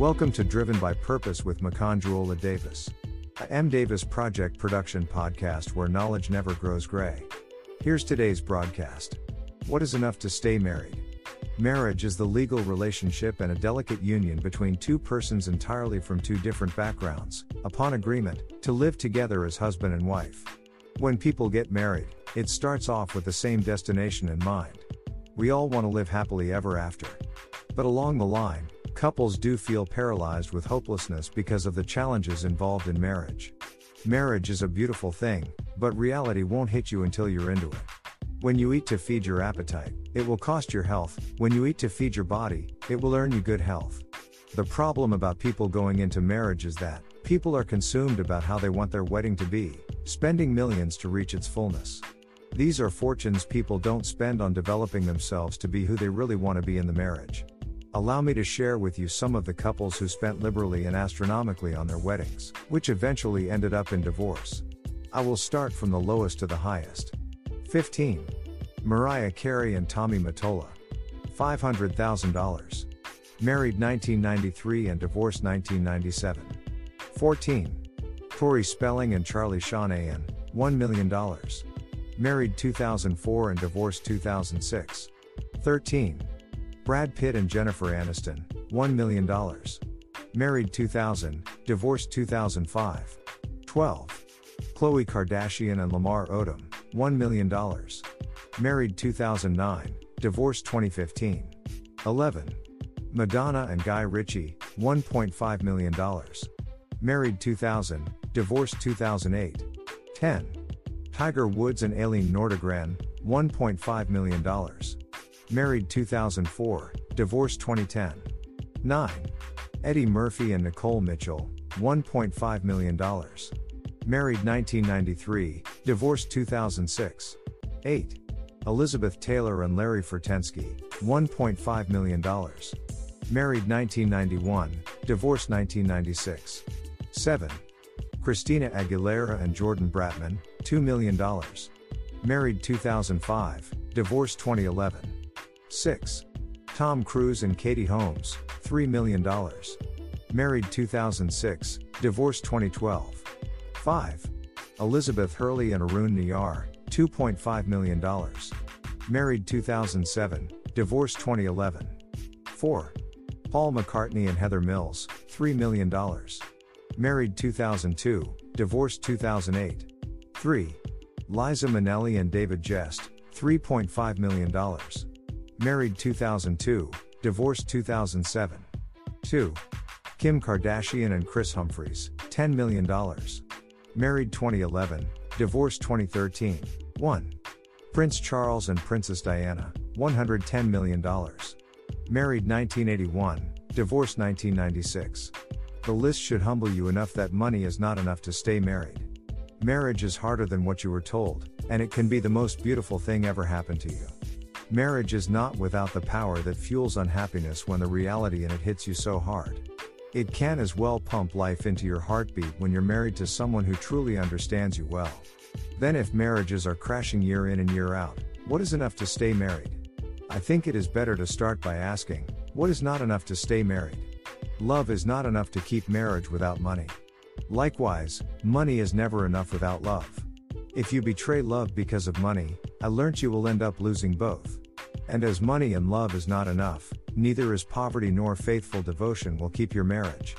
Welcome to Driven by Purpose with Makanjuola Davis, A M. Davis Project Production podcast where knowledge never grows gray. Here's today's broadcast. What is enough to stay married? Marriage is the legal relationship and a delicate union between two persons entirely from two different backgrounds, upon agreement, to live together as husband and wife. When people get married, it starts off with the same destination in mind. We all want to live happily ever after. But along the line, couples do feel paralyzed with hopelessness because of the challenges involved in marriage. Marriage is a beautiful thing, but reality won't hit you until you're into it. When you eat to feed your appetite, it will cost your health. When you eat to feed your body, it will earn you good health. The problem about people going into marriage is that people are consumed about how they want their wedding to be, spending millions to reach its fullness. These are fortunes people don't spend on developing themselves to be who they really want to be in the marriage. Allow me to share with you some of the couples who spent liberally and astronomically on their weddings, which eventually ended up in divorce. I will start from the lowest to the highest. 15. Mariah Carey and Tommy Mottola. $500,000. Married 1993 and divorced 1997. 14. Tori Spelling and Charlie Sheen. $1 million. Married 2004 and divorced 2006. 13. Brad Pitt and Jennifer Aniston, $1 million. Married 2000, divorced 2005. 12. Khloe Kardashian and Lamar Odom, $1 million. Married 2009, divorced 2015. 11. Madonna and Guy Ritchie, $1.5 million. Married 2000, divorced 2008. 10. Tiger Woods and Aileen Nordegren, $1.5 million. Married 2004, divorced 2010. 9. Eddie Murphy and Nicole Mitchell, $1.5 million. Married 1993, divorced 2006. 8. Elizabeth Taylor and Larry Fertensky, $1.5 million. Married 1991, divorced 1996. 7. Christina Aguilera and Jordan Bratman, $2 million. Married 2005, divorced 2011. 6. Tom Cruise and Katie Holmes, $3 million. Married 2006, divorced 2012. 5. Elizabeth Hurley and Arun Niyar, $2.5 million. Married 2007, divorced 2011. 4. Paul McCartney and Heather Mills, $3 million. Married 2002, divorced 2008. 3. Liza Minnelli and David Gest, $3.5 million. Married 2002, divorced 2007. 2. Kim Kardashian and Chris Humphreys, $10 million. Married 2011, divorced 2013. 1. Prince Charles and Princess Diana, $110 million. Married 1981, divorced 1996. The list should humble you enough that money is not enough to stay married. Marriage is harder than what you were told, and it can be the most beautiful thing ever happened to you. Marriage is not without the power that fuels unhappiness when the reality in it hits you so hard. It can as well pump life into your heartbeat when you're married to someone who truly understands you well. Then if marriages are crashing year in and year out, what is enough to stay married? I think it is better to start by asking, what is not enough to stay married? Love is not enough to keep marriage without money. Likewise, money is never enough without love. If you betray love because of money, I learnt you will end up losing both. And as money and love is not enough, neither is poverty nor faithful devotion will keep your marriage.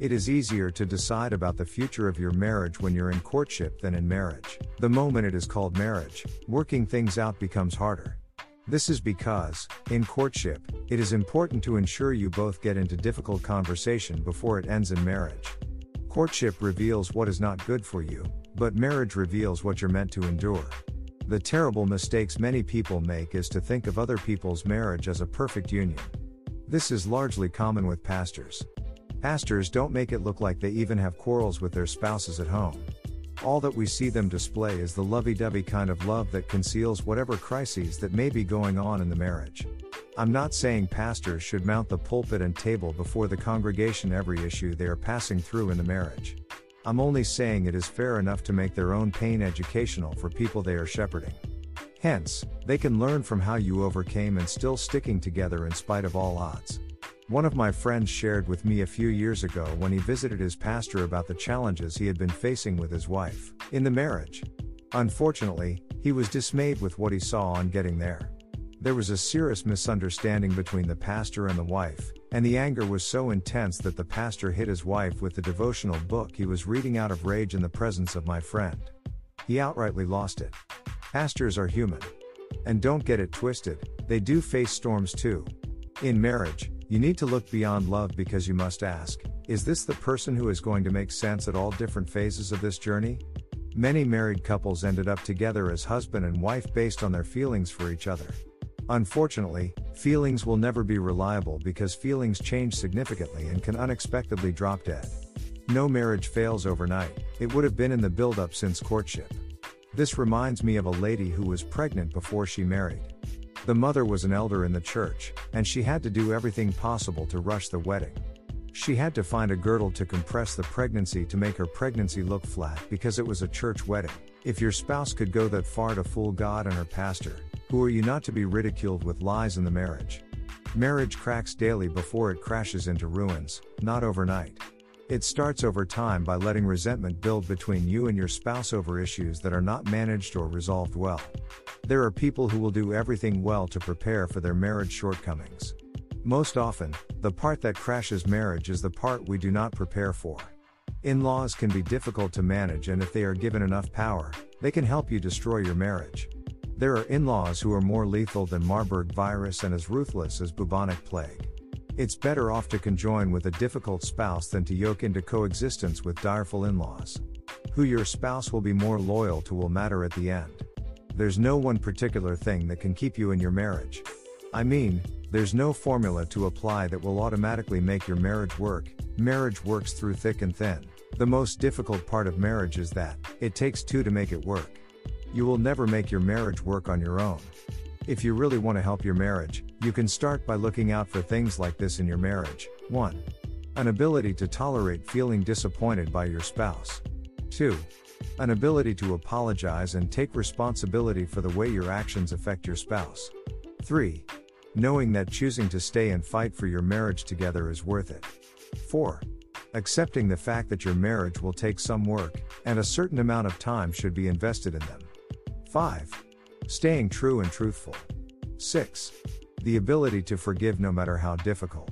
It is easier to decide about the future of your marriage when you're in courtship than in marriage. The moment it is called marriage, working things out becomes harder. This is because, in courtship, it is important to ensure you both get into difficult conversation before it ends in marriage. Courtship reveals what is not good for you, but marriage reveals what you're meant to endure. The terrible mistakes many people make is to think of other people's marriage as a perfect union. This is largely common with pastors. Pastors don't make it look like they even have quarrels with their spouses at home. All that we see them display is the lovey-dovey kind of love that conceals whatever crises that may be going on in the marriage. I'm not saying pastors should mount the pulpit and table before the congregation every issue they are passing through in the marriage. I'm only saying it is fair enough to make their own pain educational for people they are shepherding. Hence, they can learn from how you overcame and still sticking together in spite of all odds. One of my friends shared with me a few years ago when he visited his pastor about the challenges he had been facing with his wife in the marriage. Unfortunately, he was dismayed with what he saw on getting there. There was a serious misunderstanding between the pastor and the wife, and the anger was so intense that the pastor hit his wife with the devotional book he was reading out of rage in the presence of my friend. He outrightly lost it. Pastors are human. And don't get it twisted, they do face storms too. In marriage, you need to look beyond love because you must ask, is this the person who is going to make sense at all different phases of this journey? Many married couples ended up together as husband and wife based on their feelings for each other. Unfortunately, feelings will never be reliable because feelings change significantly and can unexpectedly drop dead. No marriage fails overnight, it would have been in the build-up since courtship. This reminds me of a lady who was pregnant before she married. The mother was an elder in the church, and she had to do everything possible to rush the wedding. She had to find a girdle to compress the pregnancy to make her pregnancy look flat because it was a church wedding. If your spouse could go that far to fool God and her pastor, who are you not to be ridiculed with lies in the marriage? Marriage cracks daily before it crashes into ruins, not overnight. It starts over time by letting resentment build between you and your spouse over issues that are not managed or resolved well. There are people who will do everything well to prepare for their marriage shortcomings. Most often, the part that crashes marriage is the part we do not prepare for. In-laws can be difficult to manage, and if they are given enough power, they can help you destroy your marriage. There are in-laws who are more lethal than Marburg virus and as ruthless as bubonic plague. It's better off to conjoin with a difficult spouse than to yoke into coexistence with direful in-laws. Who your spouse will be more loyal to will matter at the end. There's no one particular thing that can keep you in your marriage. I mean, there's no formula to apply that will automatically make your marriage work. Marriage works through thick and thin. The most difficult part of marriage is that it takes two to make it work. You will never make your marriage work on your own. If you really want to help your marriage, you can start by looking out for things like this in your marriage. 1. An ability to tolerate feeling disappointed by your spouse. 2. An ability to apologize and take responsibility for the way your actions affect your spouse. 3. Knowing that choosing to stay and fight for your marriage together is worth it. 4. Accepting the fact that your marriage will take some work, and a certain amount of time should be invested in them. 5. Staying true and truthful. 6. The ability to forgive no matter how difficult.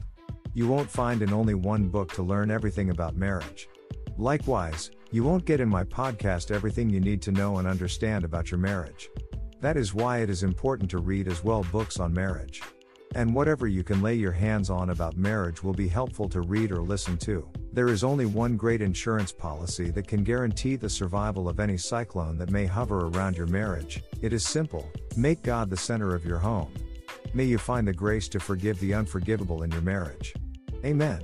You won't find in only one book to learn everything about marriage. Likewise, you won't get in my podcast everything you need to know and understand about your marriage. That is why it is important to read as well books on marriage. And whatever you can lay your hands on about marriage will be helpful to read or listen to. There is only one great insurance policy that can guarantee the survival of any cyclone that may hover around your marriage. It is simple. Make God the center of your home. May you find the grace to forgive the unforgivable in your marriage. Amen.